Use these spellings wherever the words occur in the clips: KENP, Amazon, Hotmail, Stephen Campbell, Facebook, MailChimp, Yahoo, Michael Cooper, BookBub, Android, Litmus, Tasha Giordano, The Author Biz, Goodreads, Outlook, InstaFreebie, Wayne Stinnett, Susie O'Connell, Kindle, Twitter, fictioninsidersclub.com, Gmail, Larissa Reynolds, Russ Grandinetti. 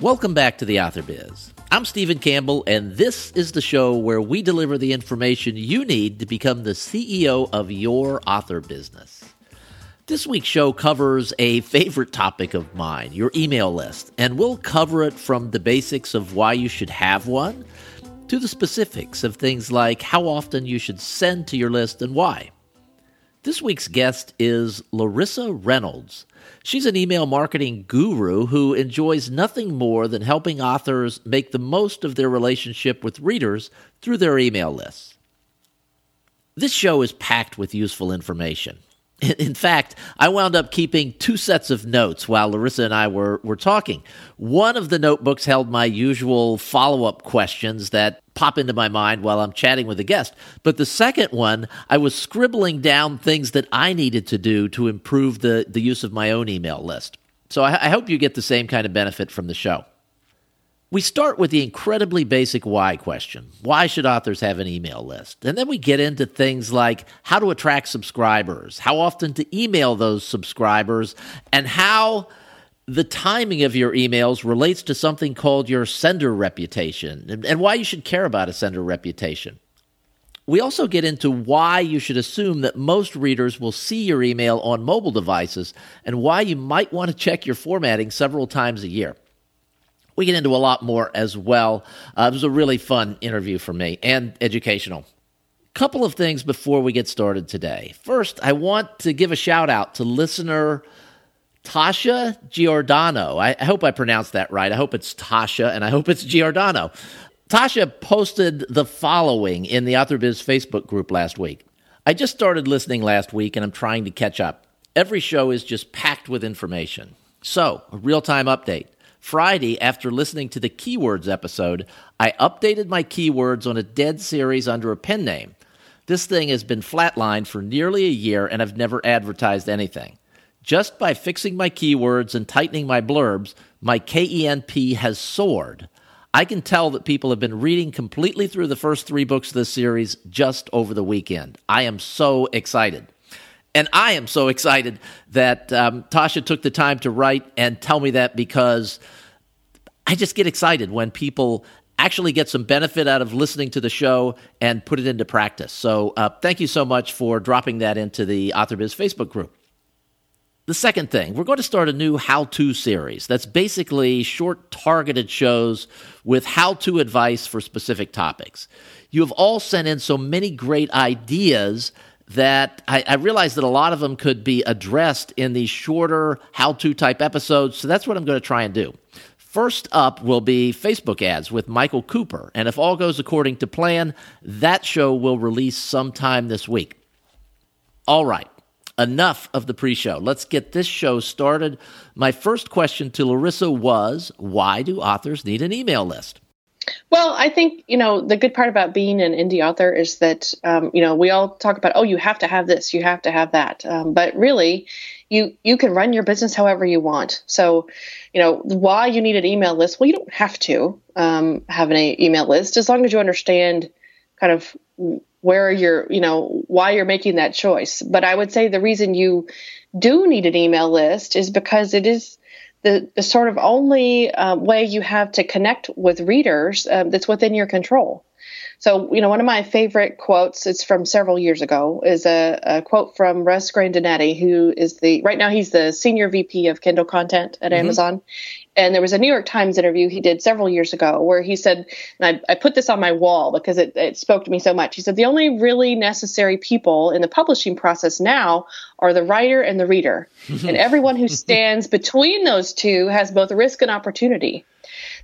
Welcome back to The Author Biz. I'm Stephen Campbell, and this is the show where we deliver the information you need to become the CEO of your author business. This week's show covers a favorite topic of mine, your email list, and we'll cover it from the basics of why you should have one to the specifics of things like how often you should send to your list and why. This week's guest is Larissa Reynolds. She's an email marketing guru who enjoys nothing more than helping authors make the most of their relationship with readers through their email lists. This show is packed with useful information. In fact, I wound up keeping two sets of notes while Larissa and I were talking. One of the notebooks held my usual follow-up questions that pop into my mind while I'm chatting with a guest. But the second one, I was scribbling down things that I needed to do to improve the use of my own email list. So I hope you get the same kind of benefit from the show. We start with the incredibly basic why question. Why should authors have an email list? And then we get into things like how to attract subscribers, how often to email those subscribers, and how the timing of your emails relates to something called your sender reputation, and why you should care about a sender reputation. We also get into why you should assume that most readers will see your email on mobile devices and why you might want to check your formatting several times a year. We get into a lot more as well. It was a really fun interview for me and educational. Couple of things before we get started today. First, I want to give a shout out to listener Tasha Giordano. I hope I pronounced that right. I hope it's Tasha and I hope it's Giordano. Tasha posted the following in the Author Biz Facebook group last week. I just started listening last week and I'm trying to catch up. Every show is just packed with information. So, a real-time update. Friday, after listening to the keywords episode, I updated my keywords on a dead series under a pen name. This thing has been flatlined for nearly a year, and I've never advertised anything. Just by fixing my keywords and tightening my blurbs, my KENP has soared. I can tell that people have been reading completely through the first three books of this series just over the weekend. I am so excited. And I am so excited that Tasha took the time to write and tell me that, because I just get excited when people actually get some benefit out of listening to the show and put it into practice. So thank you so much for dropping that into the AuthorBiz Facebook group. The second thing, we're going to start a new how-to series that's basically short, targeted shows with how-to advice for specific topics. You have all sent in so many great ideas that I realized that a lot of them could be addressed in these shorter how-to type episodes, so that's what I'm going to try and do. First up will be Facebook ads with Michael Cooper, and if all goes according to plan, that show will release sometime this week. All right, enough of the pre-show. Let's get this show started. My first question to Larissa was, why do authors need an email list? Well, I think, the good part about being an indie author is that, we all talk about, you have to have this, you have to have that. But really, you can run your business however you want. So, why you need an email list? Well, you don't have to have an email list, as long as you understand kind of where you're, why you're making that choice. But I would say the reason you do need an email list is because it is the sort of only way you have to connect with readers that's within your control. So, one of my favorite quotes, it's from several years ago, is a quote from Russ Grandinetti, who is right now he's the senior VP of Kindle content at Amazon. And there was a New York Times interview he did several years ago where he said, and I put this on my wall because it spoke to me so much. He said, the only really necessary people in the publishing process now are the writer and the reader. And everyone who stands between those two has both risk and opportunity.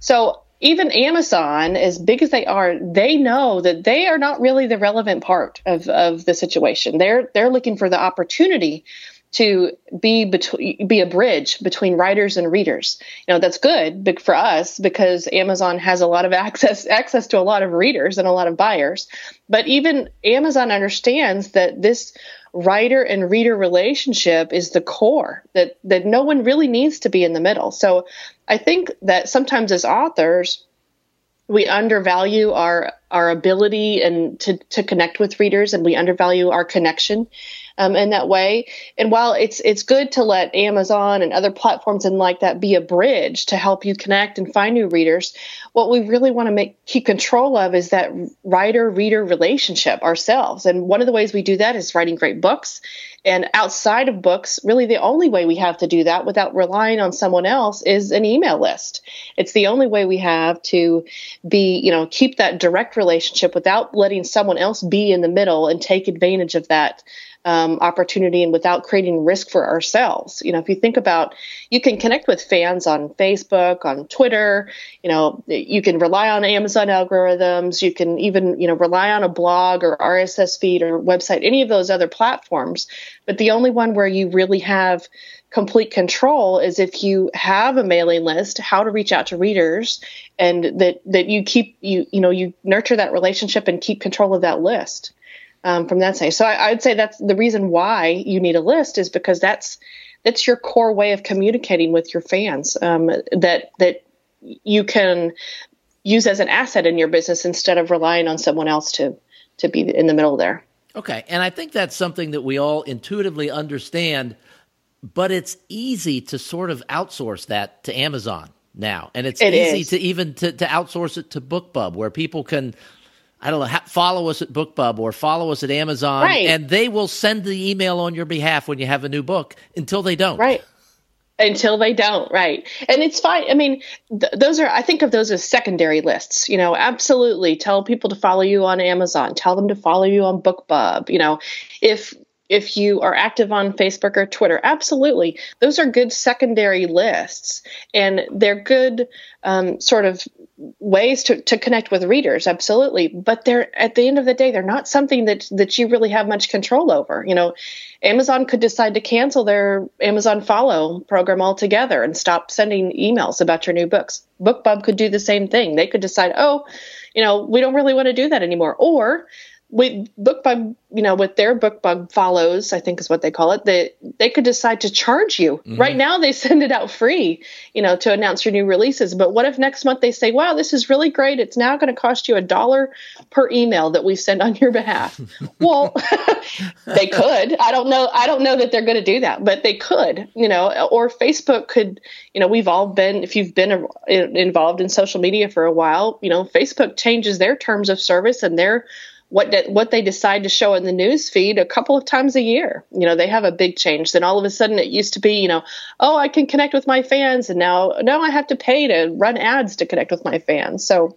So, even Amazon, as big as they are, they know that they are not really the relevant part of the situation. They're looking for the opportunity to be a bridge between writers and readers. That's good for us because Amazon has a lot of access to a lot of readers and a lot of buyers. But even Amazon understands that this writer and reader relationship is the core, that no one really needs to be in the middle. So I think that sometimes as authors, we undervalue our our ability and to connect with readers, and we undervalue our connection in that way. And while it's good to let Amazon and other platforms and like that be a bridge to help you connect and find new readers, what we really want to keep control of is that writer-reader relationship ourselves. And one of the ways we do that is writing great books. And outside of books, really the only way we have to do that without relying on someone else is an email list. It's the only way we have to be, keep that direct relationship without letting someone else be in the middle and take advantage of that opportunity, and without creating risk for ourselves. If you think about, you can connect with fans on Facebook, on Twitter, you can rely on Amazon algorithms, you can even, rely on a blog or RSS feed or website, any of those other platforms. But the only one where you really have complete control is if you have a mailing list, how to reach out to readers, and that you keep, you nurture that relationship and keep control of that list. From that side. So I would say that's the reason why you need a list, is because that's your core way of communicating with your fans, that you can use as an asset in your business instead of relying on someone else to be in the middle there. Okay. And I think that's something that we all intuitively understand, but it's easy to sort of outsource that to Amazon now. And it's easy to even to outsource it to BookBub, where people can – I don't know, follow us at BookBub or follow us at Amazon, right, and they will send the email on your behalf when you have a new book until they don't. Right. Until they don't. Right. And it's fine. I mean, those are, I think of those as secondary lists, absolutely. Tell people to follow you on Amazon, tell them to follow you on BookBub. If you are active on Facebook or Twitter, absolutely. Those are good secondary lists, and they're good sort of ways to connect with readers, absolutely. But they're, at the end of the day, they're not something that you really have much control over. Amazon could decide to cancel their Amazon Follow program altogether and stop sending emails about your new books. BookBub could do the same thing. They could decide, we don't really want to do that anymore. Or with BookBub, with their BookBub follows, I think is what they call it, they could decide to charge you. Mm-hmm. Right now they send it out free, to announce your new releases. But what if next month they say, wow, this is really great. It's now going to cost you $1 per email that we send on your behalf. Well, they could. I don't know that they're going to do that, but they could, or Facebook could, we've all been, if you've been involved in social media for a while, Facebook changes their terms of service and their what they decide to show in the news feed a couple of times a year. They have a big change. Then all of a sudden it used to be, I can connect with my fans, and now I have to pay to run ads to connect with my fans. So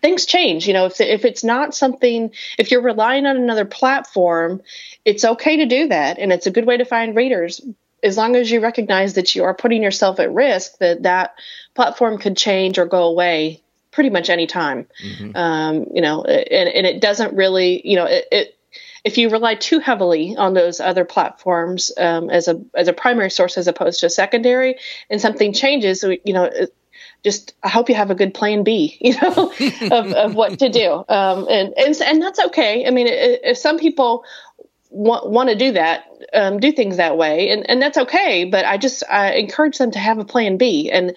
things change. If it's not something, if you're relying on another platform, it's okay to do that, and it's a good way to find readers, as long as you recognize that you are putting yourself at risk that platform could change or go away pretty much any time. Mm-hmm. And it doesn't really, if you rely too heavily on those other platforms as a primary source as opposed to a secondary, and something changes, I hope you have a good plan B, of what to do. And that's okay. I mean, if some people want to do that, do things that way, and that's okay. But I encourage them to have a plan B. And,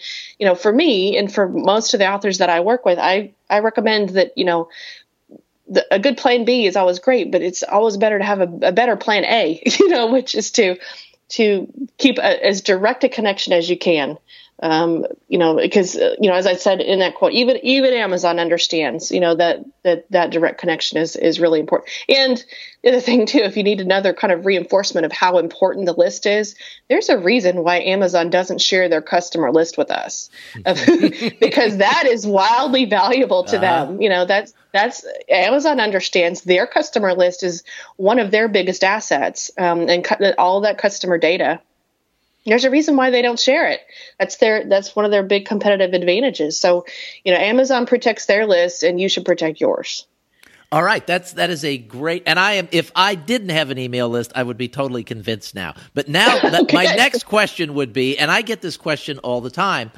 for me and for most of the authors that I work with, I recommend that, a good plan B is always great, but it's always better to have a better plan A, which is to keep as direct a connection as you can. Because, as I said in that quote, even Amazon understands, that direct connection is really important. And the other thing too, if you need another kind of reinforcement of how important the list is, there's a reason why Amazon doesn't share their customer list with us, because that is wildly valuable to them. That's Amazon understands their customer list is one of their biggest assets, and all that customer data. There's a reason why they don't share it. That's one of their big competitive advantages. So, Amazon protects their list, and you should protect yours. All right, that is a great. And if I didn't have an email list, I would be totally convinced now. But now okay. My next question would be, and I get this question all the time.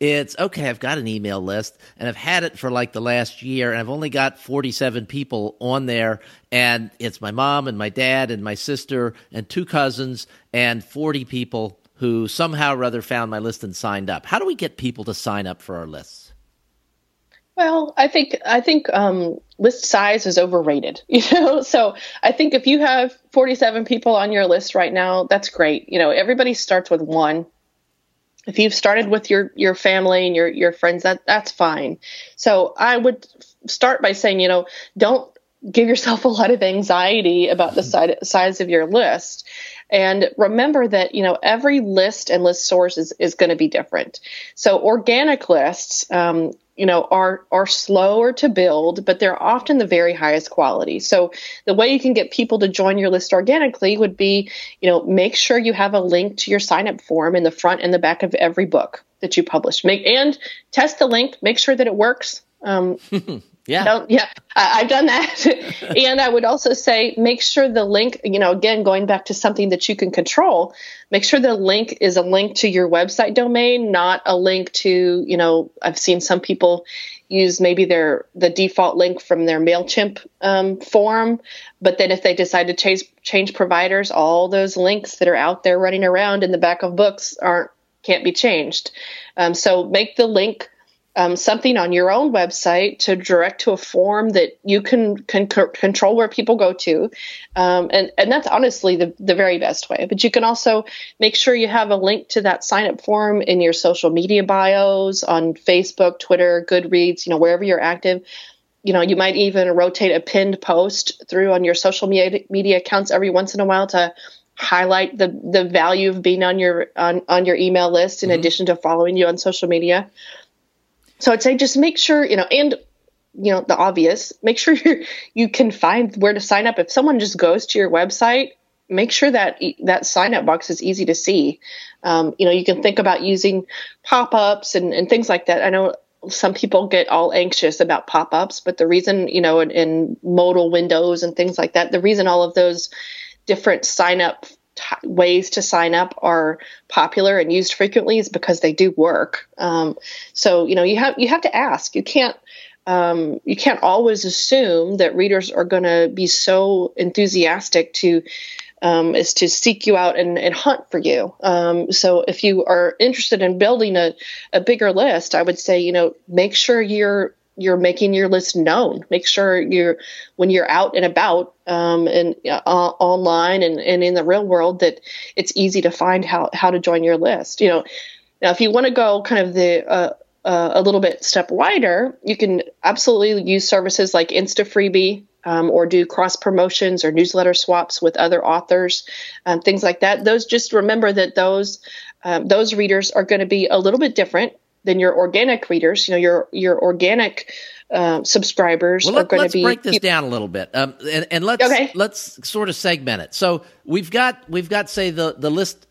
It's okay, I've got an email list, and I've had it for like the last year, and I've only got 47 people on there, and it's my mom and my dad and my sister and two cousins and 40 people who somehow or other found my list and signed up. How do we get people to sign up for our lists? Well, I think list size is overrated, you know? So I think if you have 47 people on your list right now, that's great. You know, everybody starts with one. If you've started with your family and your friends, that's fine. So I would start by saying, you know, don't give yourself a lot of anxiety about the size of your list. And remember that, you know, every list and list source is going to be different. So organic lists, you know, are slower to build, but they're often the very highest quality. So the way you can get people to join your list organically would be, you know, make sure you have a link to your sign-up form in the front and the back of every book that you publish. And test the link, make sure that it works. I've done that. And I would also say, make sure the link, you know, again, going back to something that you can control, make sure the link is a link to your website domain, not a link to, you know, I've seen some people use maybe the default link from their MailChimp form. But then if they decide to change providers, all those links that are out there running around in the back of books can't be changed. So make the link something on your own website to direct to a form that you can control where people go to. And that's honestly the very best way. But you can also make sure you have a link to that sign-up form in your social media bios on Facebook, Twitter, Goodreads, you know, wherever you're active. You know, you might even rotate a pinned post through on your social media accounts every once in a while to highlight the value of being on your email list in addition to following you on social media. So I'd say just make sure, you know, and, you know, the obvious, make sure you can find where to sign up. If someone just goes to your website, make sure that that sign up box is easy to see. You know, you can think about using pop-ups and things like that. I know some people get all anxious about pop-ups, but the reason, you know, in modal windows and things like that, the reason all of those different sign up ways to sign up are popular and used frequently is because they do work. So, you know, you have to ask. You can't always assume that readers are going to be so enthusiastic to seek you out and hunt for you. So if you are interested in building a bigger list, I would say, you know, make sure you're making your list known. Make sure when you're out and about online and in the real world, that it's easy to find how to join your list. You know, now if you want to go kind of a little bit step wider, you can absolutely use services like InstaFreebie or do cross promotions or newsletter swaps with other authors, things like that. Those, just remember that those readers are going to be a little bit different than your organic readers. You know, your organic subscribers are going to be. Let's break this down a little bit, and let's sort of segment it. So we've got say the list,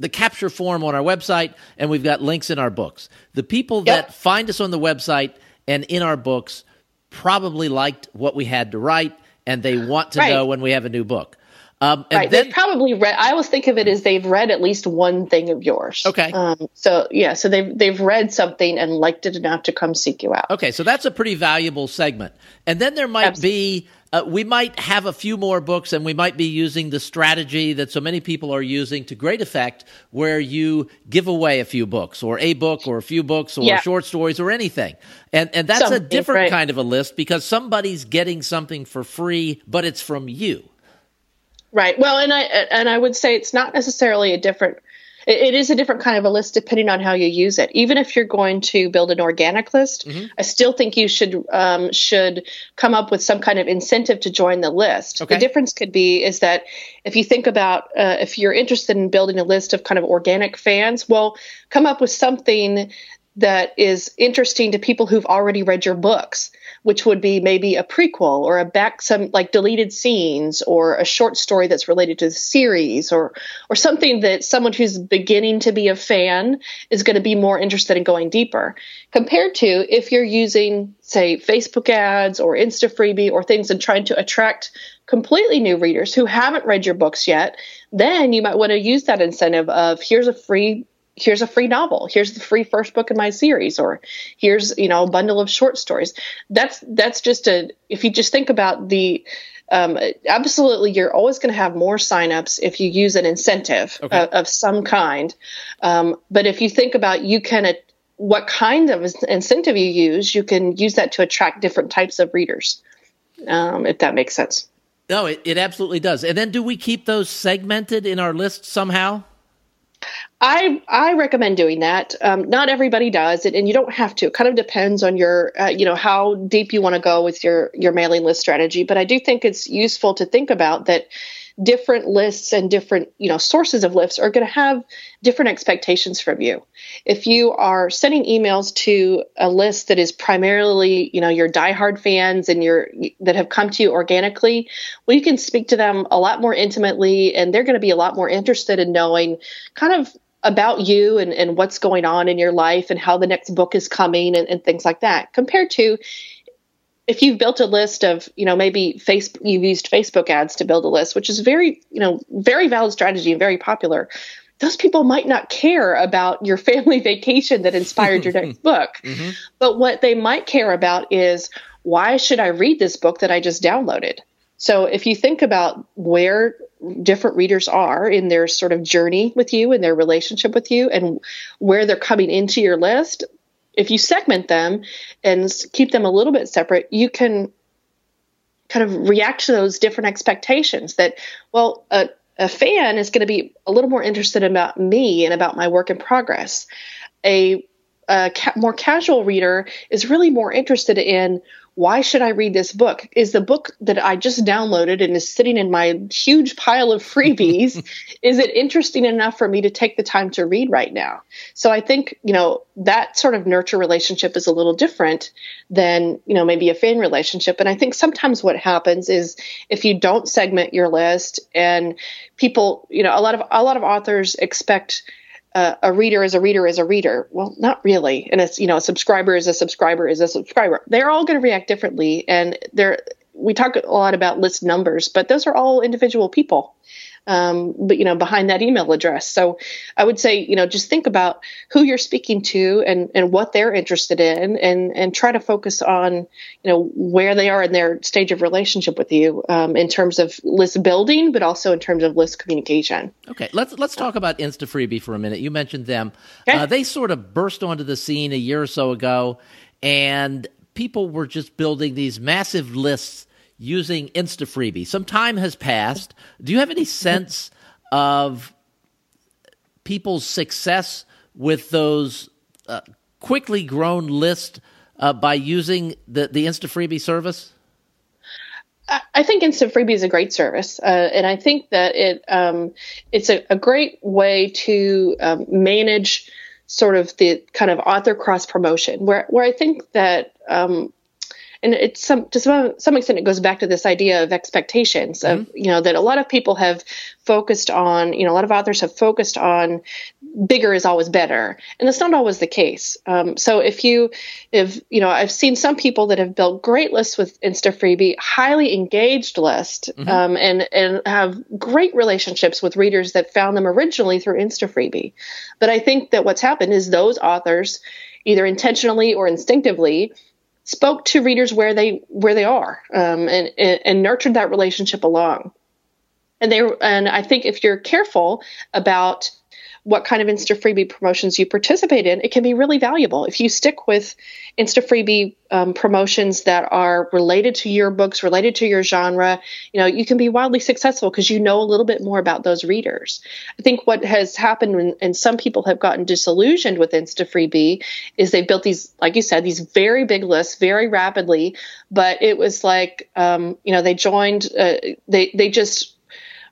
the capture form on our website, and we've got links in our books. The people that find us on the website and in our books probably liked what we had to write, and they want to know when we have a new book. Then, they've probably read. I always think of it as they've read at least one thing of yours. Okay. So they've read something and liked it enough to come seek you out. Okay, so that's a pretty valuable segment. And then there might be we might have a few more books, and we might be using the strategy that so many people are using to great effect, where you give away a few books, or a book, or a few books, or short stories, or anything. And that's something, a different kind of a list, because somebody's getting something for free, but it's from you. Right. Well, and I would say it's not necessarily it is a different kind of a list depending on how you use it. Even if you're going to build an organic list, I still think you should come up with some kind of incentive to join the list. Okay. The difference could be is that if you think about if you're interested in building a list of kind of organic fans, well, come up with something that is interesting to people who've already read your books, which would be maybe a prequel or some like deleted scenes or a short story that's related to the series or something that someone who's beginning to be a fan is going to be more interested in going deeper, compared to if you're using, say, Facebook ads or InstaFreebie or things and trying to attract completely new readers who haven't read your books yet. Then you might want to use that incentive of here's a free novel, here's the free first book in my series, or here's, you know, a bundle of short stories. That's just if you just think about the, absolutely, you're always going to have more signups if you use an incentive of some kind. But if you think about, you can what kind of incentive you use, you can use that to attract different types of readers, if that makes sense. No, it absolutely does. And then do we keep those segmented in our list somehow? I recommend doing that. Not everybody does it, and you don't have to. It kind of depends on your, how deep you want to go with your mailing list strategy. But I do think it's useful to think about that different lists and different, sources of lists are going to have different expectations from you. If you are sending emails to a list that is primarily, your diehard fans and that have come to you organically, well, you can speak to them a lot more intimately, and they're going to be a lot more interested in knowing kind of about you and what's going on in your life and how the next book is coming and things like that. Compared to if you've built a list of, maybe Facebook, you've used Facebook ads to build a list, which is very, very valid strategy and very popular. Those people might not care about your family vacation that inspired your next book. Mm-hmm. But what they might care about is, why should I read this book that I just downloaded? So if you think about where different readers are in their sort of journey with you and their relationship with you and where they're coming into your list, if you segment them and keep them a little bit separate, you can kind of react to those different expectations that, well, a fan is going to be a little more interested about me and about my work in progress. A more casual reader is really more interested in, why should I read this book? Is the book that I just downloaded and is sitting in my huge pile of freebies, is it interesting enough for me to take the time to read right now? So I think, that sort of nurture relationship is a little different than, maybe a fan relationship. And I think sometimes what happens is, if you don't segment your list, and people, a lot of authors expect a reader is a reader is a reader. Well, not really. And it's, a subscriber is a subscriber is a subscriber. They're all going to react differently. And we talk a lot about list numbers, but those are all individual people, behind that email address. So I would say, just think about who you're speaking to and what they're interested in, and try to focus on, where they are in their stage of relationship with you, in terms of list building, but also in terms of list communication. Okay. Let's talk about InstaFreebie for a minute. You mentioned them. Okay. They sort of burst onto the scene a year or so ago, and people were just building these massive lists using InstaFreebie. Some time has passed. Do you have any sense of people's success with those quickly grown lists by using the InstaFreebie service? I think InstaFreebie is a great service, and I think that it's a great way to manage sort of the kind of author cross promotion. Where I think that. And it's to some extent, it goes back to this idea of expectations of, that a lot of people have focused on, a lot of authors have focused on bigger is always better. And that's not always the case. So I've seen some people that have built great lists with InstaFreebie, highly engaged lists, and have great relationships with readers that found them originally through InstaFreebie. But I think that what's happened is those authors, either intentionally or instinctively, spoke to readers where they are, and nurtured that relationship along. And I think if you're careful about what kind of InstaFreebie promotions you participate in, it can be really valuable. If you stick with InstaFreebie promotions that are related to your books, related to your genre, you can be wildly successful because you know a little bit more about those readers. I think what has happened, and some people have gotten disillusioned with InstaFreebie, is they built these, like you said, these very big lists very rapidly, but it was like, they joined, they just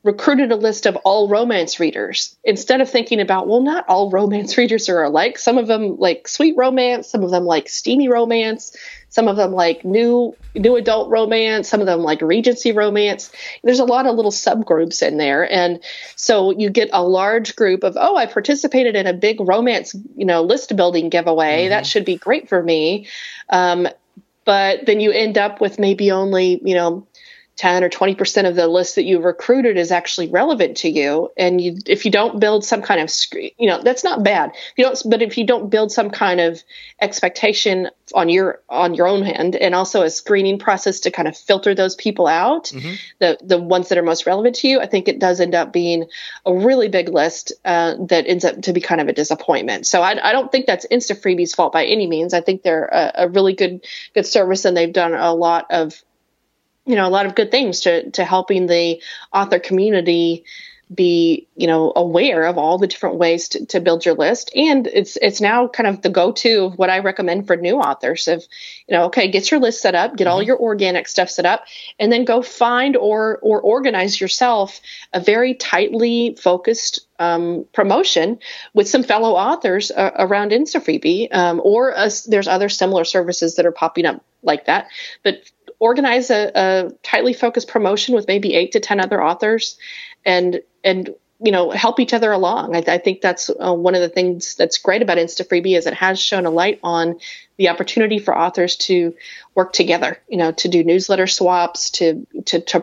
recruited a list of all romance readers instead of thinking about, well, not all romance readers are alike. Some of them like sweet romance, some of them like steamy romance, some of them like new adult romance, some of them like Regency romance. There's a lot of little subgroups in there. And so you get a large group of, I participated in a big romance, list building giveaway. Mm-hmm. That should be great for me. But then you end up with maybe only, 10 or 20% of the list that you've recruited is actually relevant to you. And you, if you don't build some kind of, that's not bad. If you don't build some kind of expectation on your own hand, and also a screening process to kind of filter those people out, mm-hmm. the ones that are most relevant to you, I think it does end up being a really big list that ends up to be kind of a disappointment. So I don't think that's InstaFreebie's fault by any means. I think they're a really good service, and they've done a lot of good things to helping the author community be, aware of all the different ways to build your list. And it's now kind of the go-to of what I recommend for new authors of, get your list set up, get all your organic stuff set up, and then go find or organize yourself a very tightly focused promotion with some fellow authors around InstaFreebie, or there's other similar services that are popping up like that. But organize a tightly focused promotion with maybe 8 to 10 other authors, and help each other along. I think that's one of the things that's great about InstaFreebie is it has shone a light on the opportunity for authors to work together. To do newsletter swaps, to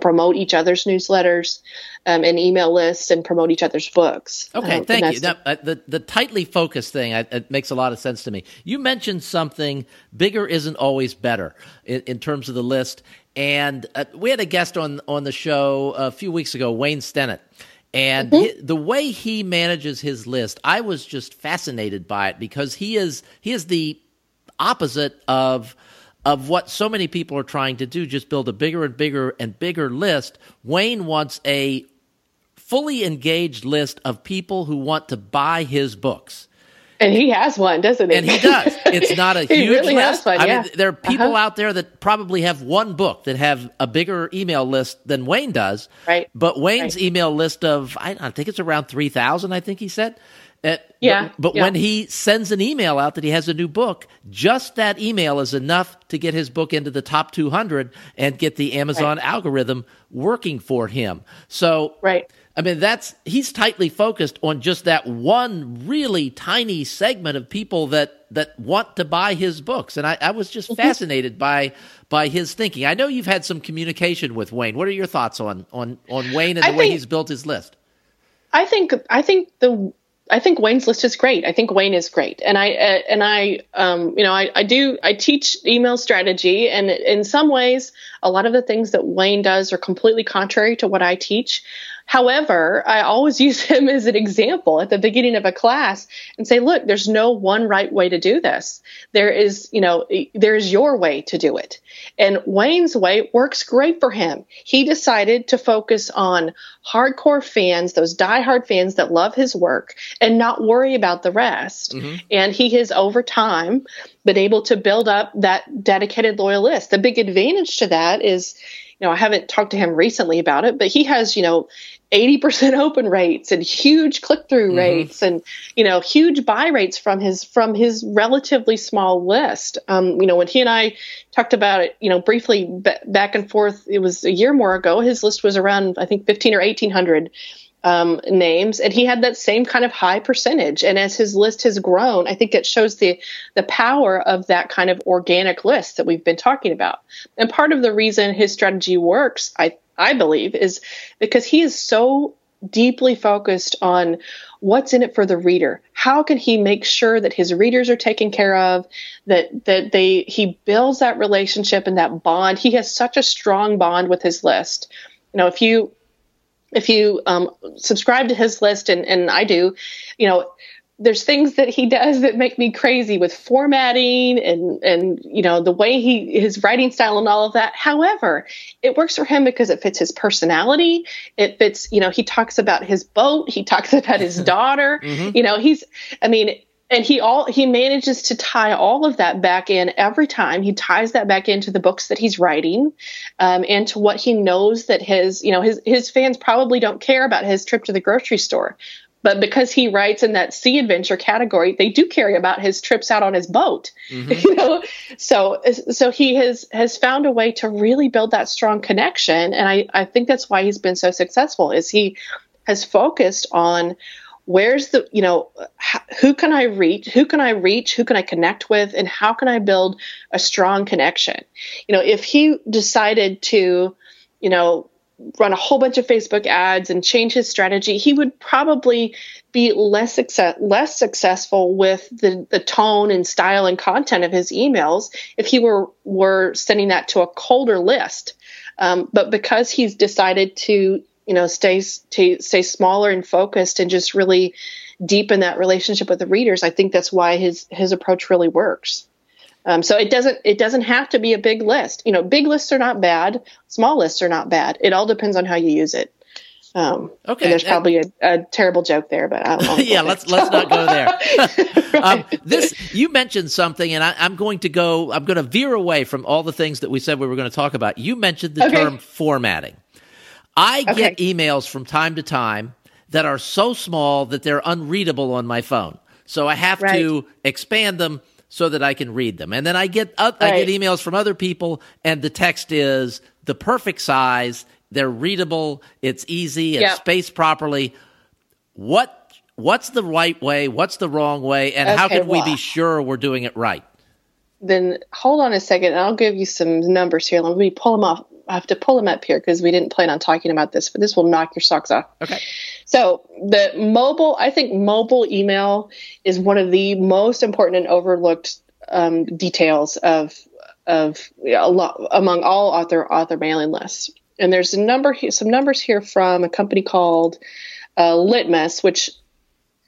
promote each other's newsletters, and email lists, and promote each other's books. Okay, thank you. The tightly focused thing, it makes a lot of sense to me. You mentioned something. Bigger isn't always better in terms of the list. And we had a guest on the show a few weeks ago, Wayne Stinnett. And the way he manages his list, I was just fascinated by it, because he is the opposite of what so many people are trying to do, just build a bigger and bigger and bigger list. Wayne wants a fully engaged list of people who want to buy his books. And he has one, doesn't he? And he does. It's not a huge really list. One, yeah. I mean, there are people out there that probably have one book that have a bigger email list than Wayne does. Right. But Wayne's email list of, I think it's around 3,000, I think he said. But when he sends an email out that he has a new book, just that email is enough to get his book into the top 200 and get the Amazon algorithm working for him. So, I mean, he's tightly focused on just that one really tiny segment of people that want to buy his books. And I was just fascinated by his thinking. I know you've had some communication with Wayne. What are your thoughts on Wayne and the way he's built his list? I think Wayne's list is great. I think Wayne is great. And I teach email strategy, and in some ways, a lot of the things that Wayne does are completely contrary to what I teach. However, I always use him as an example at the beginning of a class and say, look, there's no one right way to do this. There is, there's your way to do it. And Wayne's way works great for him. He decided to focus on hardcore fans, those diehard fans that love his work, and not worry about the rest. Mm-hmm. And he has, over time, been able to build up that dedicated loyal list. The big advantage to that is, I haven't talked to him recently about it, but he has, 80% open rates and huge click-through rates and, huge buy rates from his relatively small list. When he and I talked about it, briefly back and forth, it was a year more ago, his list was around, I think, 1,500 or 1,800 names, and he had that same kind of high percentage. And as his list has grown, I think it shows the power of that kind of organic list that we've been talking about. And part of the reason his strategy works, I believe, is because he is so deeply focused on what's in it for the reader. How can he make sure that his readers are taken care of, that he builds that relationship and that bond. He has such a strong bond with his list. If you subscribe to his list, and I do, there's things that he does that make me crazy with formatting and the way his writing style and all of that. However, it works for him because it fits his personality. It fits, he talks about his boat. He talks about his daughter. Mm-hmm. He manages to tie all of that back in every time. He ties that back into the books that he's writing, and to what he knows that his fans probably don't care about his trip to the grocery store. But because he writes in that sea adventure category, they do care about his trips out on his boat. Mm-hmm. So he has found a way to really build that strong connection. And I think that's why he's been so successful, is he has focused on who can I reach? Who can I connect with? And how can I build a strong connection? If he decided to, you know, run a whole bunch of Facebook ads and change his strategy, he would probably be less successful with the tone and style and content of his emails if he were sending that to a colder list. But because he's decided to, you know, stay smaller and focused and just really deepen that relationship with the readers, I think that's why his approach really works. So it doesn't have to be a big list. You know, big lists are not bad. Small lists are not bad. It all depends on how you use it. Okay. And there's probably a terrible joke there, but I don't know. Yeah, let's not go there. Right. You mentioned something, and I'm going to veer away from all the things that we said we were going to talk about. You mentioned the term formatting. I get emails from time to time that are so small that they're unreadable on my phone. So I have to expand them so that I can read them. And then I get emails from other people, and the text is the perfect size. They're readable. It's easy. It's spaced properly. What's the right way? What's the wrong way? And how can we be sure we're doing it right? Then hold on a second, and I'll give you some numbers here. Let me pull them off. I have to pull them up here because we didn't plan on talking about this, but this will knock your socks off. Okay. So mobile email is one of the most important and overlooked details of a lot, among all author mailing lists. And there's some numbers here from a company called Litmus, which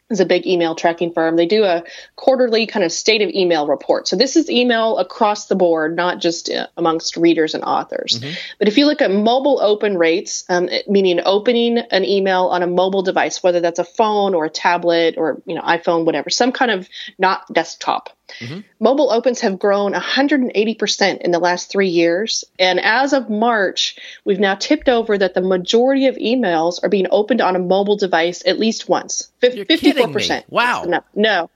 is a big email tracking firm. They do a quarterly kind of state of email report. So this is email across the board, not just amongst readers and authors. Mm-hmm. But if you look at mobile open rates, meaning opening an email on a mobile device, whether that's a phone or a tablet or, you know, iPhone, whatever, some kind of not desktop. Mm-hmm. Mobile opens have grown 180% in the last 3 years. And as of March, we've now tipped over that the majority of emails are being opened on a mobile device at least once. 54%. Wow. No.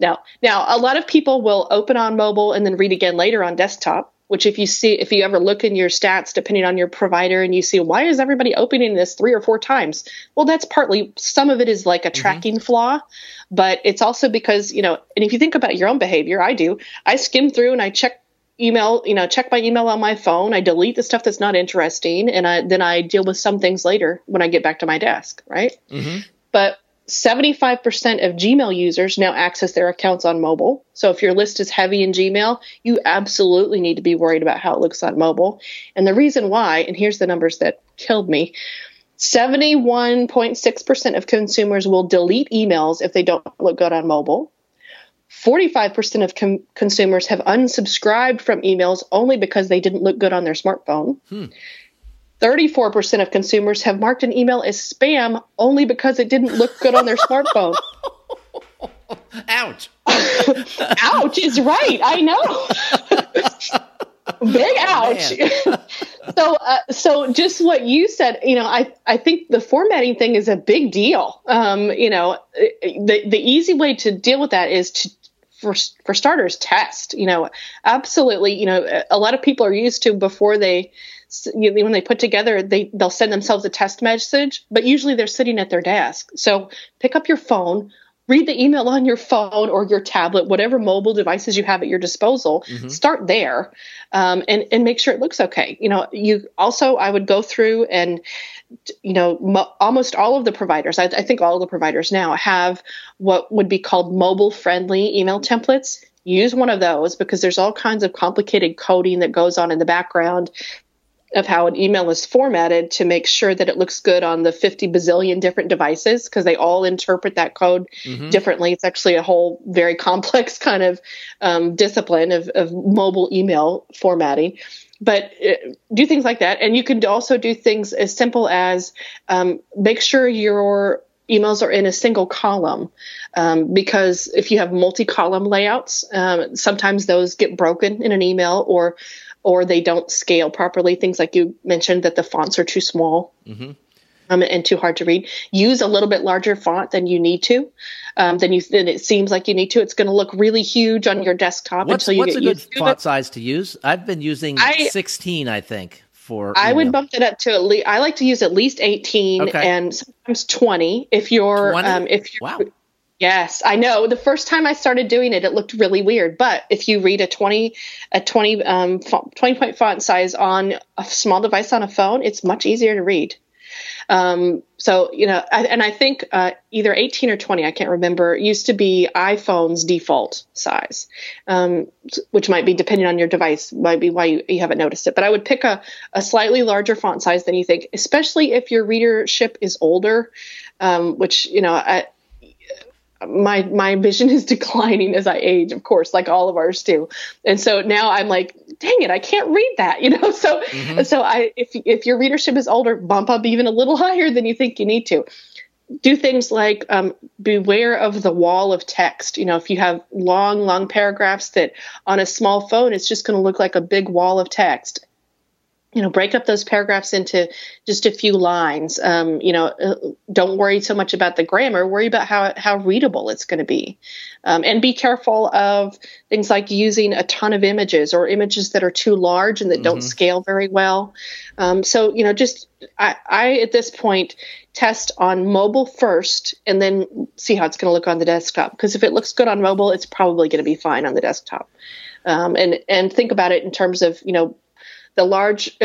Now, a lot of people will open on mobile and then read again later on desktop, which if you ever look in your stats, depending on your provider, and you see, why is everybody opening this 3 or 4 times? Well, that's partly, some of it is like a tracking flaw, but it's also because, you know, and if you think about your own behavior, I skim through and I check my email on my phone. I delete the stuff that's not interesting. And then I deal with some things later when I get back to my desk. Right. Mm-hmm. But 75% of Gmail users now access their accounts on mobile. So if your list is heavy in Gmail, you absolutely need to be worried about how it looks on mobile. And the reason why, and here's the numbers that killed me, 71.6% of consumers will delete emails if they don't look good on mobile. 45% of consumers have unsubscribed from emails only because they didn't look good on their smartphone. 34% of consumers have marked an email as spam only because it didn't look good on their smartphone. Ouch. Ouch is right. I know. Big ouch. So just what you said, you know, I think the formatting thing is a big deal. You know, the easy way to deal with that is to, for starters, test. You know, absolutely. You know, a lot of people are used to, before when they put together, they'll send themselves a test message, but usually they're sitting at their desk. So pick up your phone, read the email on your phone or your tablet, whatever mobile devices you have at your disposal, start there, and make sure it looks okay. You know, you also, I would go through and, you know, almost all of the providers, I think all of the providers now have what would be called mobile friendly email templates. Use one of those, because there's all kinds of complicated coding that goes on in the background of how an email is formatted to make sure that it looks good on the 50 bazillion different devices, because they all interpret that code differently. It's actually a whole very complex kind of discipline of mobile email formatting. But do things like that. And you can also do things as simple as make sure your emails are in a single column, because if you have multi-column layouts, sometimes those get broken in an email, or they don't scale properly. Things like you mentioned, that the fonts are too small and too hard to read. Use a little bit larger font than you need to, than it seems like you need to. It's going to look really huge on your desktop until you get used to it. What's a good font size to use? I've been using 16, I think. I would bump it up to at least. I like to use at least 18 and sometimes 20 if you're Yes, I know. The first time I started doing it, it looked really weird. But if you read a 20 point font size on a small device on a phone, it's much easier to read. So, you know, I think either 18 or 20, I can't remember, used to be iPhone's default size, which might be, depending on your device, might be why you haven't noticed it. But I would pick a slightly larger font size than you think, especially if your readership is older, which, you know, my vision is declining as I age, of course, like all of ours do. And so now I'm like, dang it, I can't read that, you know? So, so if your readership is older, bump up even a little higher than you think you need to. Do things like, beware of the wall of text. You know, if you have long, long paragraphs that on a small phone, it's just going to look like a big wall of text. You know, break up those paragraphs into just a few lines. You know, don't worry so much about the grammar. Worry about how readable it's going to be. And be careful of things like using a ton of images or images that are too large and that don't scale very well. So, you know, just I at this point test on mobile first and then see how it's going to look on the desktop. Because if it looks good on mobile, it's probably going to be fine on the desktop. And think about it in terms of, you know, a large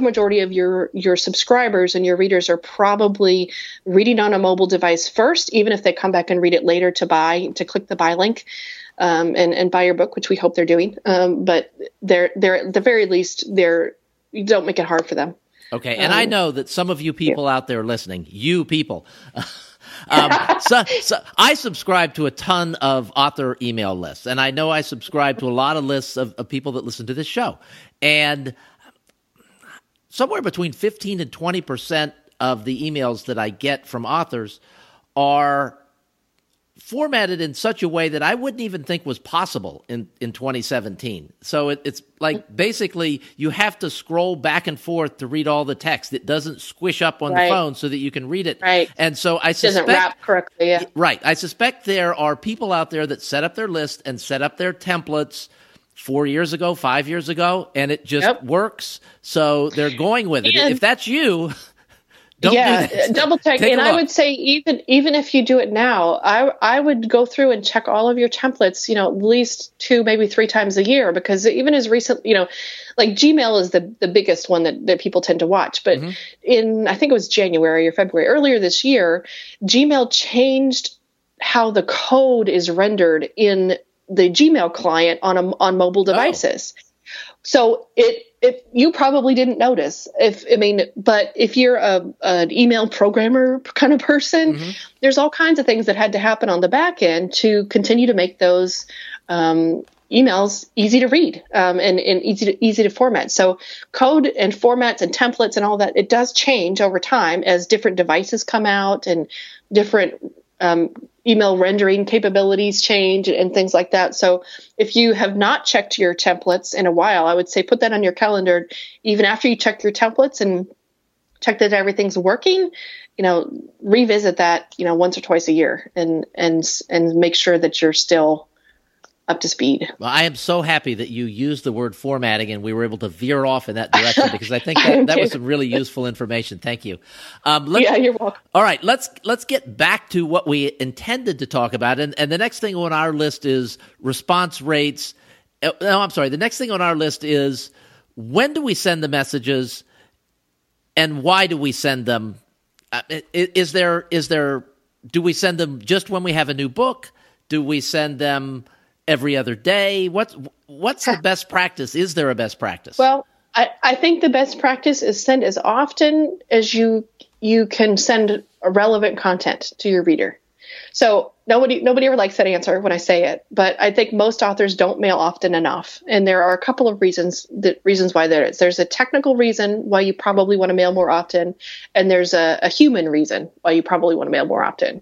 majority of your subscribers and your readers are probably reading on a mobile device first, even if they come back and read it later to click the buy link, and buy your book, which we hope they're doing. But they're at the very least, you don't make it hard for them. Okay. And I know that some of you people out there listening, you people, so I subscribe to a ton of author email lists, and I know I subscribe to a lot of lists of people that listen to this show. And somewhere between 15 and 20% of the emails that I get from authors are formatted in such a way that I wouldn't even think was possible in 2017. So it's like basically you have to scroll back and forth to read all the text. It doesn't squish up on the phone so that you can read it. Right. And so I suspect, it doesn't wrap correctly. Yeah. Right. I suspect there are people out there that set up their list and set up their templates 4 years ago, 5 years ago, and it just works. So they're going with it. And if that's you, don't do this. Double check. And I would say even if you do it now, I would go through and check all of your templates, you know, at least 2, maybe 3 times a year, because even as recent, you know, like Gmail is the biggest one that people tend to watch. But in, I think it was January or February, earlier this year, Gmail changed how the code is rendered in the Gmail client on mobile devices. Oh. So it you probably didn't notice. But if you're an email programmer kind of person, there's all kinds of things that had to happen on the back end to continue to make those emails easy to read and easy to format. So code and formats and templates and all that, it does change over time as different devices come out and different email rendering capabilities change and things like that. So if you have not checked your templates in a while, I would say put that on your calendar, even after you check your templates and check that everything's working, you know, revisit that, you know, once or twice a year and make sure that you're still up to speed. Well, I am so happy that you used the word formatting and we were able to veer off in that direction, because I think that was some really useful information. Thank you. You're welcome. All right, let's get back to what we intended to talk about. And the next thing on our list is response rates. No, I'm sorry. The next thing on our list is, when do we send the messages and why do we send them? Do we send them just when we have a new book? Do we send them every other day? What's the best practice? Is there a best practice? Well, I think the best practice is send as often as you can send relevant content to your reader. So nobody ever likes that answer when I say it, but I think most authors don't mail often enough. And there are a couple of reasons why there is. There's a technical reason why you probably want to mail more often, and there's a human reason why you probably want to mail more often.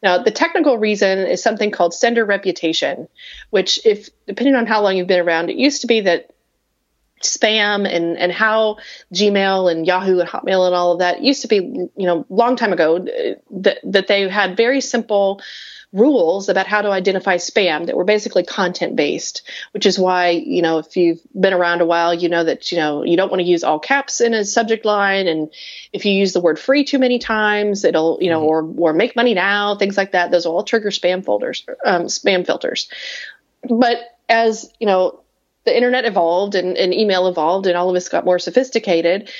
Now, the technical reason is something called sender reputation, which, depending on how long you've been around, it used to be that spam and how Gmail and Yahoo and Hotmail and all of that used to be, you know, long time ago, that they had very simple rules about how to identify spam that were basically content-based, which is why, you know, if you've been around a while, you know that, you know, you don't want to use all caps in a subject line. And if you use the word free too many times, it'll, you know, or make money now, things like that. Those will all trigger spam folders, spam filters. But as, you know, the internet evolved and email evolved and all of us got more sophisticated,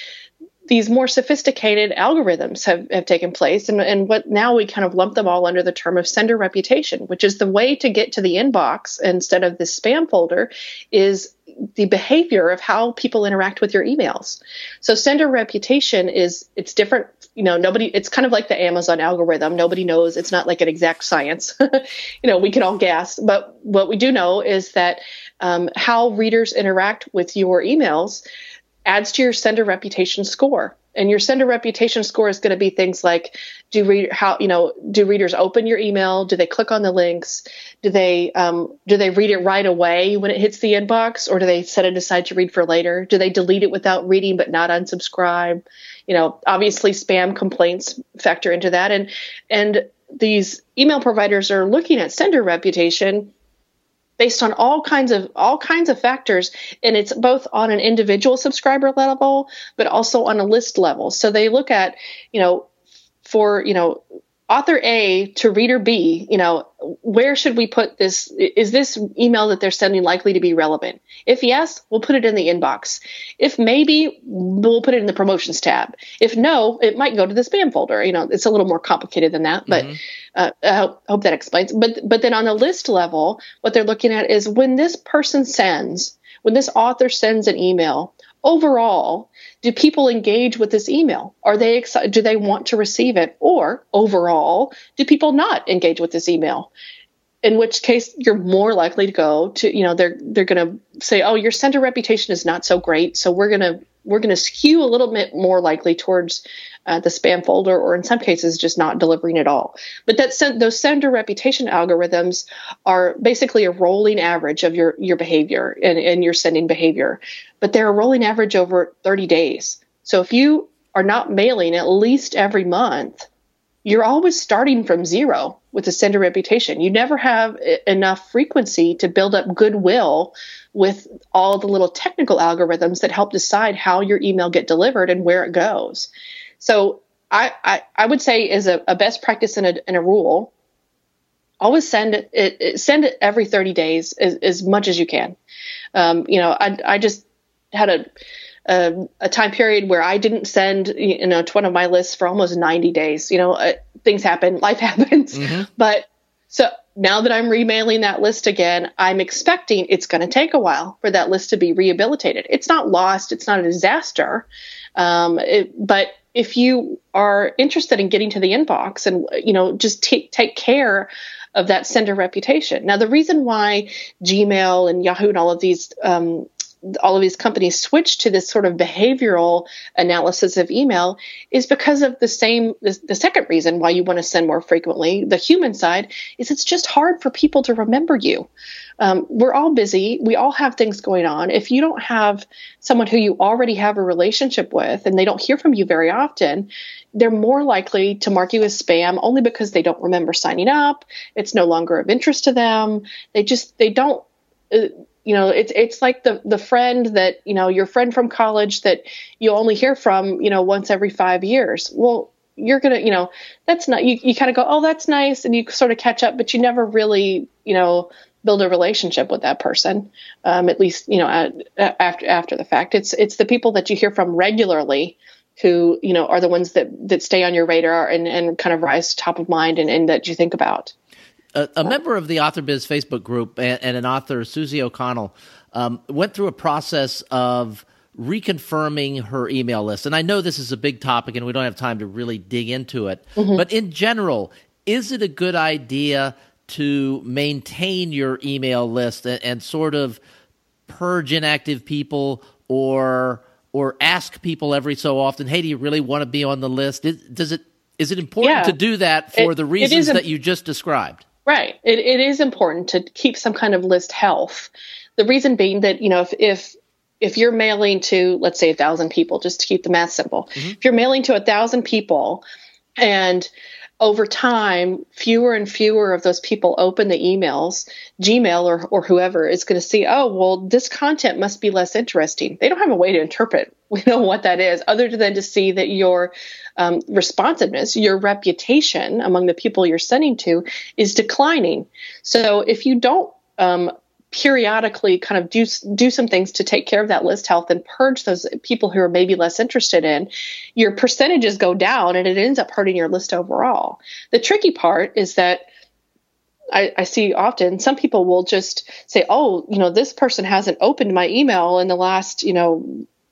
these more sophisticated algorithms have taken place. And what now we kind of lump them all under the term of sender reputation, which is the way to get to the inbox instead of the spam folder is the behavior of how people interact with your emails. So sender reputation is, it's different, you know, nobody, it's kind of like the Amazon algorithm. Nobody knows. It's not like an exact science. You know, we can all guess, but what we do know is that how readers interact with your emails adds to your sender reputation score. And your sender reputation score is going to be things like, do readers open your email? Do they click on the links? Do they read it right away when it hits the inbox, or do they set it aside to read for later? Do they delete it without reading but not unsubscribe? You know, obviously spam complaints factor into that, and these email providers are looking at sender reputation based on all kinds of factors, and it's both on an individual subscriber level, but also on a list level. So they look at, you know, for, you know, author A to reader B, you know, where should we put this? Is this email that they're sending likely to be relevant? If yes, we'll put it in the inbox. If maybe, we'll put it in the promotions tab. If no, it might go to the spam folder. You know, it's a little more complicated than that, but I hope that explains. But then on the list level, what they're looking at is when this author sends an email, overall, do people engage with this email? Are they excited? Do they want to receive it? Or overall, do people not engage with this email? In which case, you're more likely to go to, you know, they're going to say, oh, your sender reputation is not so great, so we're going to skew a little bit more likely towards the spam folder, or in some cases, just not delivering at all. But those sender reputation algorithms are basically a rolling average of your behavior and your sending behavior, but they're a rolling average over 30 days. So if you are not mailing at least every month, you're always starting from zero with a sender reputation. You never have enough frequency to build up goodwill with all the little technical algorithms that help decide how your email get delivered and where it goes. So I would say is a best practice and a rule, always send it every 30 days as much as you can. You know, I just had a time period where I didn't send, you know, to one of my lists for almost 90 days. You know, things happen, life happens. Mm-hmm. But so now that I'm remailing that list again, I'm expecting it's going to take a while for that list to be rehabilitated. It's not lost. It's not a disaster. But if you are interested in getting to the inbox and, you know, just take care of that sender reputation. Now, the reason why Gmail and Yahoo and all of these companies switch to this sort of behavioral analysis of email is because of the second reason why you want to send more frequently, the human side, is it's just hard for people to remember you. We're all busy. We all have things going on. If you don't have someone who you already have a relationship with and they don't hear from you very often, they're more likely to mark you as spam only because they don't remember signing up. It's no longer of interest to them. You know, it's like the friend that, you know, your friend from college that you only hear from, you know, once every 5 years. Well, you're going to, you know, that's not, you kind of go, oh, that's nice. And you sort of catch up, but you never really, you know, build a relationship with that person. At least, you know, after the fact, it's the people that you hear from regularly who, you know, are the ones that stay on your radar and kind of rise to top of mind and that you think about. A member of the Author Biz Facebook group and an author, Susie O'Connell, went through a process of reconfirming her email list. And I know this is a big topic and we don't have time to really dig into it. Mm-hmm. But in general, is it a good idea to maintain your email list and sort of purge inactive people or ask people every so often, hey, do you really want to be on the list? Is it important to do that for the reasons that you just described? Right. It is important to keep some kind of list health. The reason being that, you know, if you're mailing to, let's say, 1,000 people, just to keep the math simple, if you're mailing to 1,000 people and over time, fewer and fewer of those people open the emails. Gmail or whoever is going to see, oh, well, this content must be less interesting. They don't have a way to interpret, we know what that is, other than to see that your responsiveness, your reputation among the people you're sending to is declining. So if you don't periodically kind of do some things to take care of that list health and purge those people who are maybe less interested in, your percentages go down and it ends up hurting your list overall. The tricky part is that I see often some people will just say, oh, you know, this person hasn't opened my email in the last,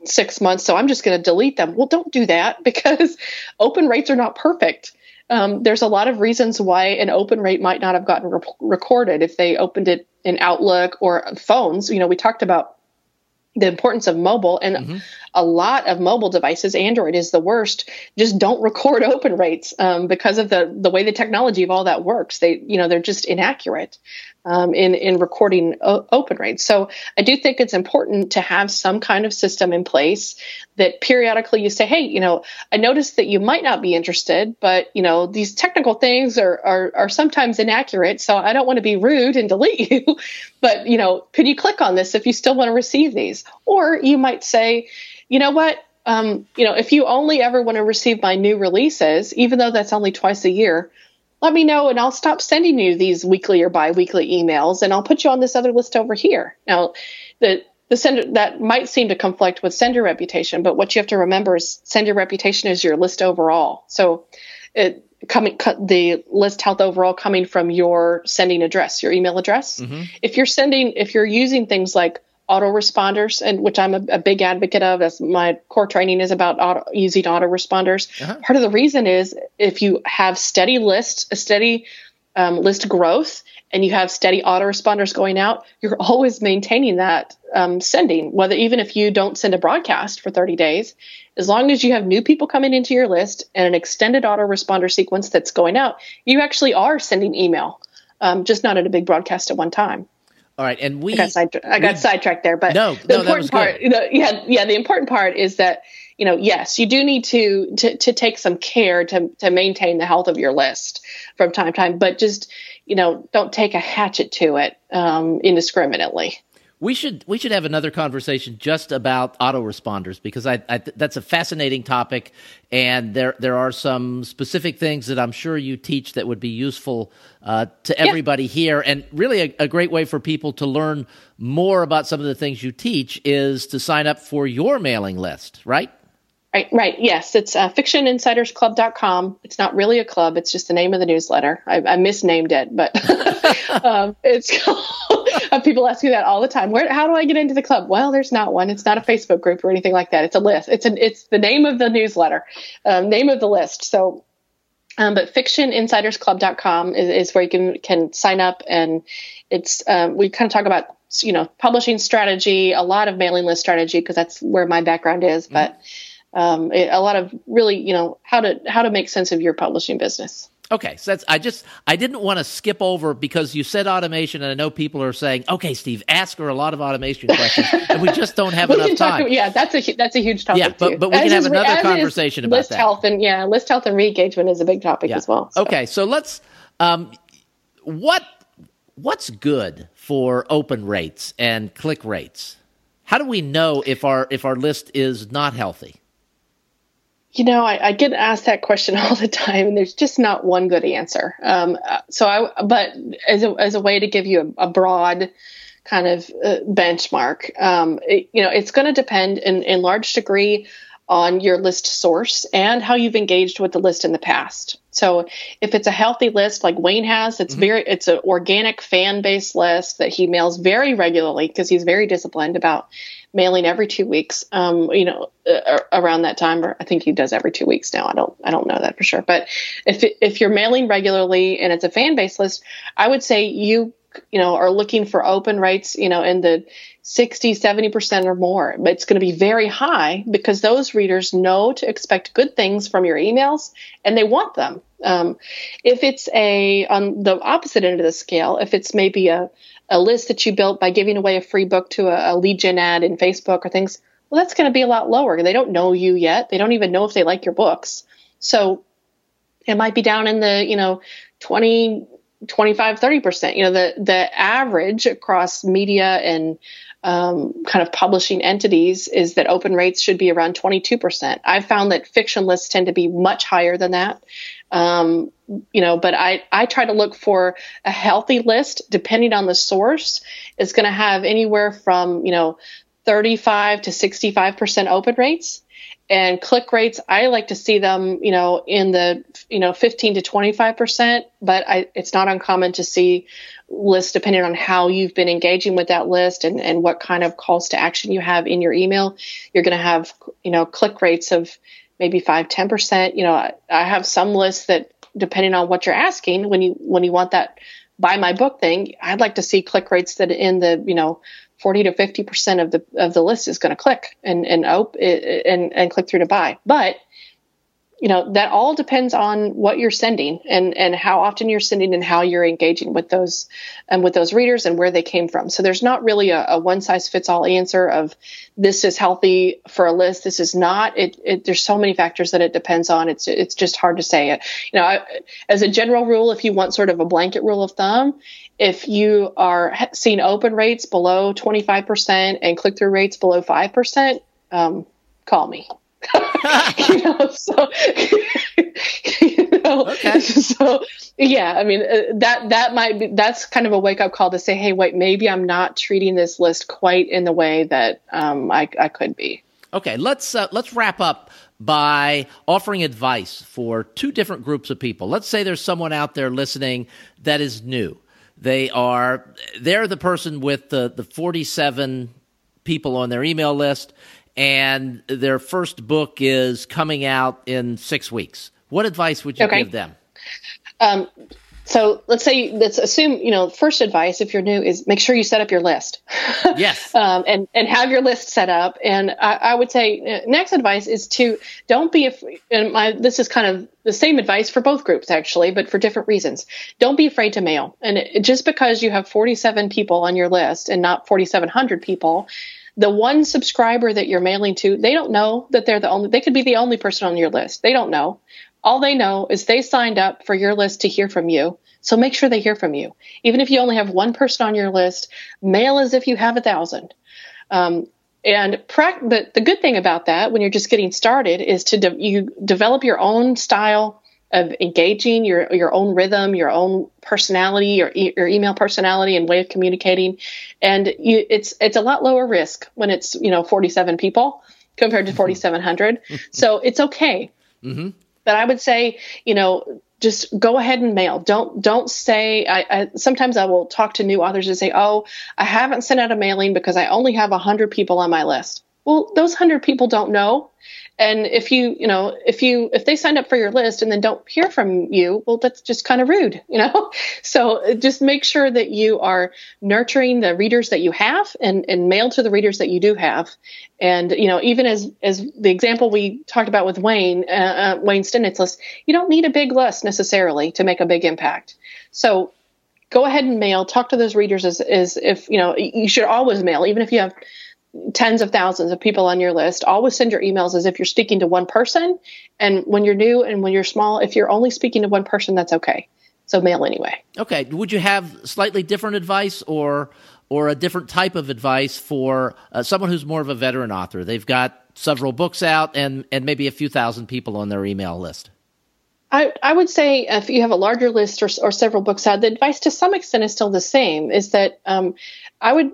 6 months, so I'm just going to delete them. Well, don't do that, because open rates are not perfect. There's a lot of reasons why an open rate might not have gotten recorded if they opened it in Outlook or phones. You know, we talked about the importance of mobile, and a lot of mobile devices, Android is the worst, just don't record open rates because of the way the technology of all that works. They're just inaccurate in recording open rates. So I do think it's important to have some kind of system in place that periodically you say, hey, I noticed that you might not be interested, but these technical things are sometimes inaccurate. So I don't want to be rude and delete you, but could you click on this if you still want to receive these? Or you might say, you know what? If you only ever want to receive my new releases, even though that's only twice a year, let me know and I'll stop sending you these weekly or biweekly emails, and I'll put you on this other list over here. Now, the sender, that might seem to conflict with sender reputation, but what you have to remember is sender reputation is your list overall. So the list health overall coming from your sending address, your email address. Mm-hmm. If you're using things like autoresponders, and which I'm a big advocate of, as my core training is about using autoresponders. Uh-huh. Part of the reason is if you have steady list growth, and you have steady autoresponders going out, you're always maintaining that sending. Even if you don't send a broadcast for 30 days, as long as you have new people coming into your list and an extended autoresponder sequence that's going out, you actually are sending email, just not at a big broadcast at one time. All right, and I got sidetracked there, but no, that was good. The important part is that yes, you do need to take some care to maintain the health of your list from time to time, but just don't take a hatchet to it indiscriminately. We should have another conversation just about autoresponders, because that's a fascinating topic, and there are some specific things that I'm sure you teach that would be useful to everybody here. And really a great way for people to learn more about some of the things you teach is to sign up for your mailing list, right? Right. Yes, it's fictioninsidersclub.com. It's not really a club. It's just the name of the newsletter. I misnamed it, but it's called, people ask me that all the time. How do I get into the club? Well, there's not one. It's not a Facebook group or anything like that. It's a list. It's the name of the newsletter, name of the list. So, but fictioninsidersclub.com is where you can sign up, and it's we kind of talk about publishing strategy, a lot of mailing list strategy, because that's where my background is, but. A lot of really, how to make sense of your publishing business. Okay, so I didn't want to skip over, because you said automation, and I know people are saying, okay, Steve, ask her a lot of automation questions, and we just don't have enough time. That's a huge topic. Yeah, but we can have another conversation about list that. List health and re-engagement is a big topic as well. So. Okay, so let's what's good for open rates and click rates? How do we know if our list is not healthy? I get asked that question all the time, and there's just not one good answer. But as a way to give you a broad kind of benchmark, it's going to depend in large degree on your list source and how you've engaged with the list in the past. So if it's a healthy list like Wayne has, it's an organic fan-based list that he mails very regularly, because he's very disciplined about mailing every 2 weeks, around that time, or I think he does every 2 weeks now. I don't know that for sure. But if you're mailing regularly and it's a fan-based list, I would say you are looking for open rates, in the 60, 70% or more. But it's going to be very high, because those readers know to expect good things from your emails and they want them. If it's on the opposite end of the scale, if it's maybe a list that you built by giving away a free book to a lead gen ad in Facebook or things, well, that's going to be a lot lower. They don't know you yet. They don't even know if they like your books. So It might be down in the, 20, 25, 30%, the average across media and kind of publishing entities is that open rates should be around 22%. I've found that fiction lists tend to be much higher than that. But I try to look for a healthy list. Depending on the source, it's going to have anywhere from, 35 to 65% open rates. And click rates, I like to see them, in the, 15 to 25%, but it's not uncommon to see lists depending on how you've been engaging with that list and what kind of calls to action you have in your email. You're going to have, click rates of maybe 5, 10%. I have some lists that, depending on what you're asking, when you want that buy my book thing, I'd like to see click rates that in the, 40 to 50% of the list is going to click and click through to buy. But, that all depends on what you're sending and how often you're sending and how you're engaging with those and with those readers and where they came from. So there's not really a one size fits all answer of this is healthy for a list. This is not. There's so many factors that it depends on. It's just hard to say it. As a general rule, if you want sort of a blanket rule of thumb, if you are seeing open rates below 25% and click through rates below 5%, call me. Okay. So yeah, I mean, that might be, that's kind of a wake up call to say, hey, wait, maybe I'm not treating this list quite in the way that I could be. Okay, let's wrap up by offering advice for two different groups of people. Let's say there's someone out there listening that is new. They're the person with the 47 people on their email list, and their first book is coming out in 6 weeks. What advice would you give them? So let's assume, first advice, if you're new, is make sure you set up your list. Yes. And have your list set up. And I would say next advice is to don't be afraid. This is kind of the same advice for both groups, actually, but for different reasons. Don't be afraid to mail. And just because you have 47 people on your list and not 4,700 people, the one subscriber that you're mailing to, they don't know that they could be the only person on your list. They don't know. All they know is they signed up for your list to hear from you. So make sure they hear from you. Even if you only have one person on your list, mail as if you have 1,000. The good thing about that, when you're just getting started, is to you develop your own style of engaging, your own rhythm, your own personality, your email personality and way of communicating. And it's a lot lower risk when it's, 47 people compared to 4,700. So it's okay. Mm-hmm. But I would say, just go ahead and mail. Don't say, sometimes I will talk to new authors and say, oh, I haven't sent out a mailing because I only have 100 people on my list. Well, those 100 people don't know. And if if they signed up for your list and then don't hear from you, well, that's just kind of rude, So just make sure that you are nurturing the readers that you have and mail to the readers that you do have. And, even as the example we talked about with Wayne Stinnett's list, you don't need a big list necessarily to make a big impact. So go ahead and mail, talk to those readers you should always mail, even if you have tens of thousands of people on your list. Always send your emails as if you're speaking to one person. And when you're new and when you're small, if you're only speaking to one person, that's okay. So mail anyway. Okay. Would you have slightly different advice or a different type of advice for someone who's more of a veteran author? They've got several books out and maybe a few thousand people on their email list. I would say if you have a larger list or several books out, the advice to some extent is still the same, is that I would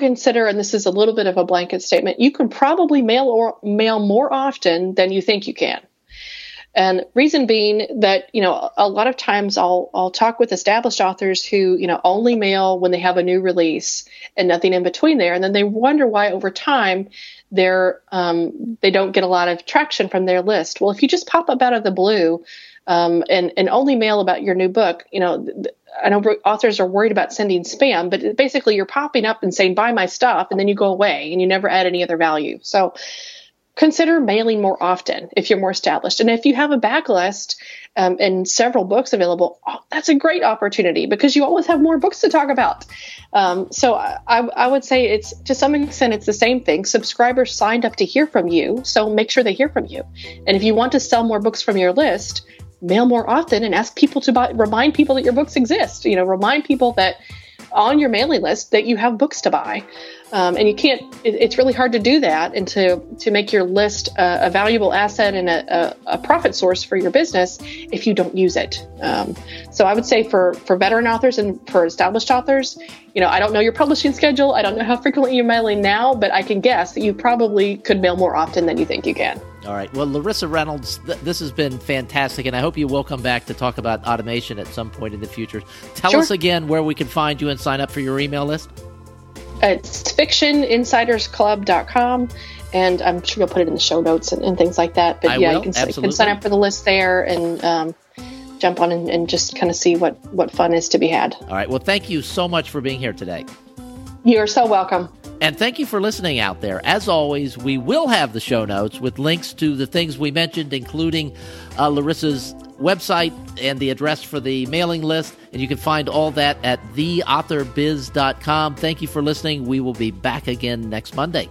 consider, and this is a little bit of a blanket statement, you can probably mail more often than you think you can. And reason being that, a lot of times I'll talk with established authors who, only mail when they have a new release and nothing in between there. And then they wonder why over time they don't get a lot of traction from their list. Well, if you just pop up out of the blue, and only mail about your new book, I know authors are worried about sending spam, but basically you're popping up and saying, buy my stuff, and then you go away and you never add any other value. So consider mailing more often if you're more established. And if you have a backlist and several books available, that's a great opportunity because you always have more books to talk about. So I would say it's, to some extent, it's the same thing. Subscribers signed up to hear from you, so make sure they hear from you. And if you want to sell more books from your list, mail more often and ask people to buy, remind people that your books exist, you know, remind people that on your mailing list that you have books to buy. And you can't, it's really hard to do that and to make your list a valuable asset and a profit source for your business if you don't use it. So I would say for veteran authors and for established authors, you know, I don't know your publishing schedule. I don't know how frequently you're mailing now, but I can guess that you probably could mail more often than you think you can. All right. Well, Larissa Reynolds, this has been fantastic, and I hope you will come back to talk about automation at some point in the future. Tell us again where we can find you and sign up for your email list. It's fictioninsidersclub.com, and I'm sure you'll put it in the show notes and things like that. But you can sign up for the list there and jump on and just kind of see what fun is to be had. All right. Well, thank you so much for being here today. You're so welcome. And thank you for listening out there. As always, we will have the show notes with links to the things we mentioned, including Larissa's website and the address for the mailing list. And you can find all that at theauthorbiz.com. Thank you for listening. We will be back again next Monday.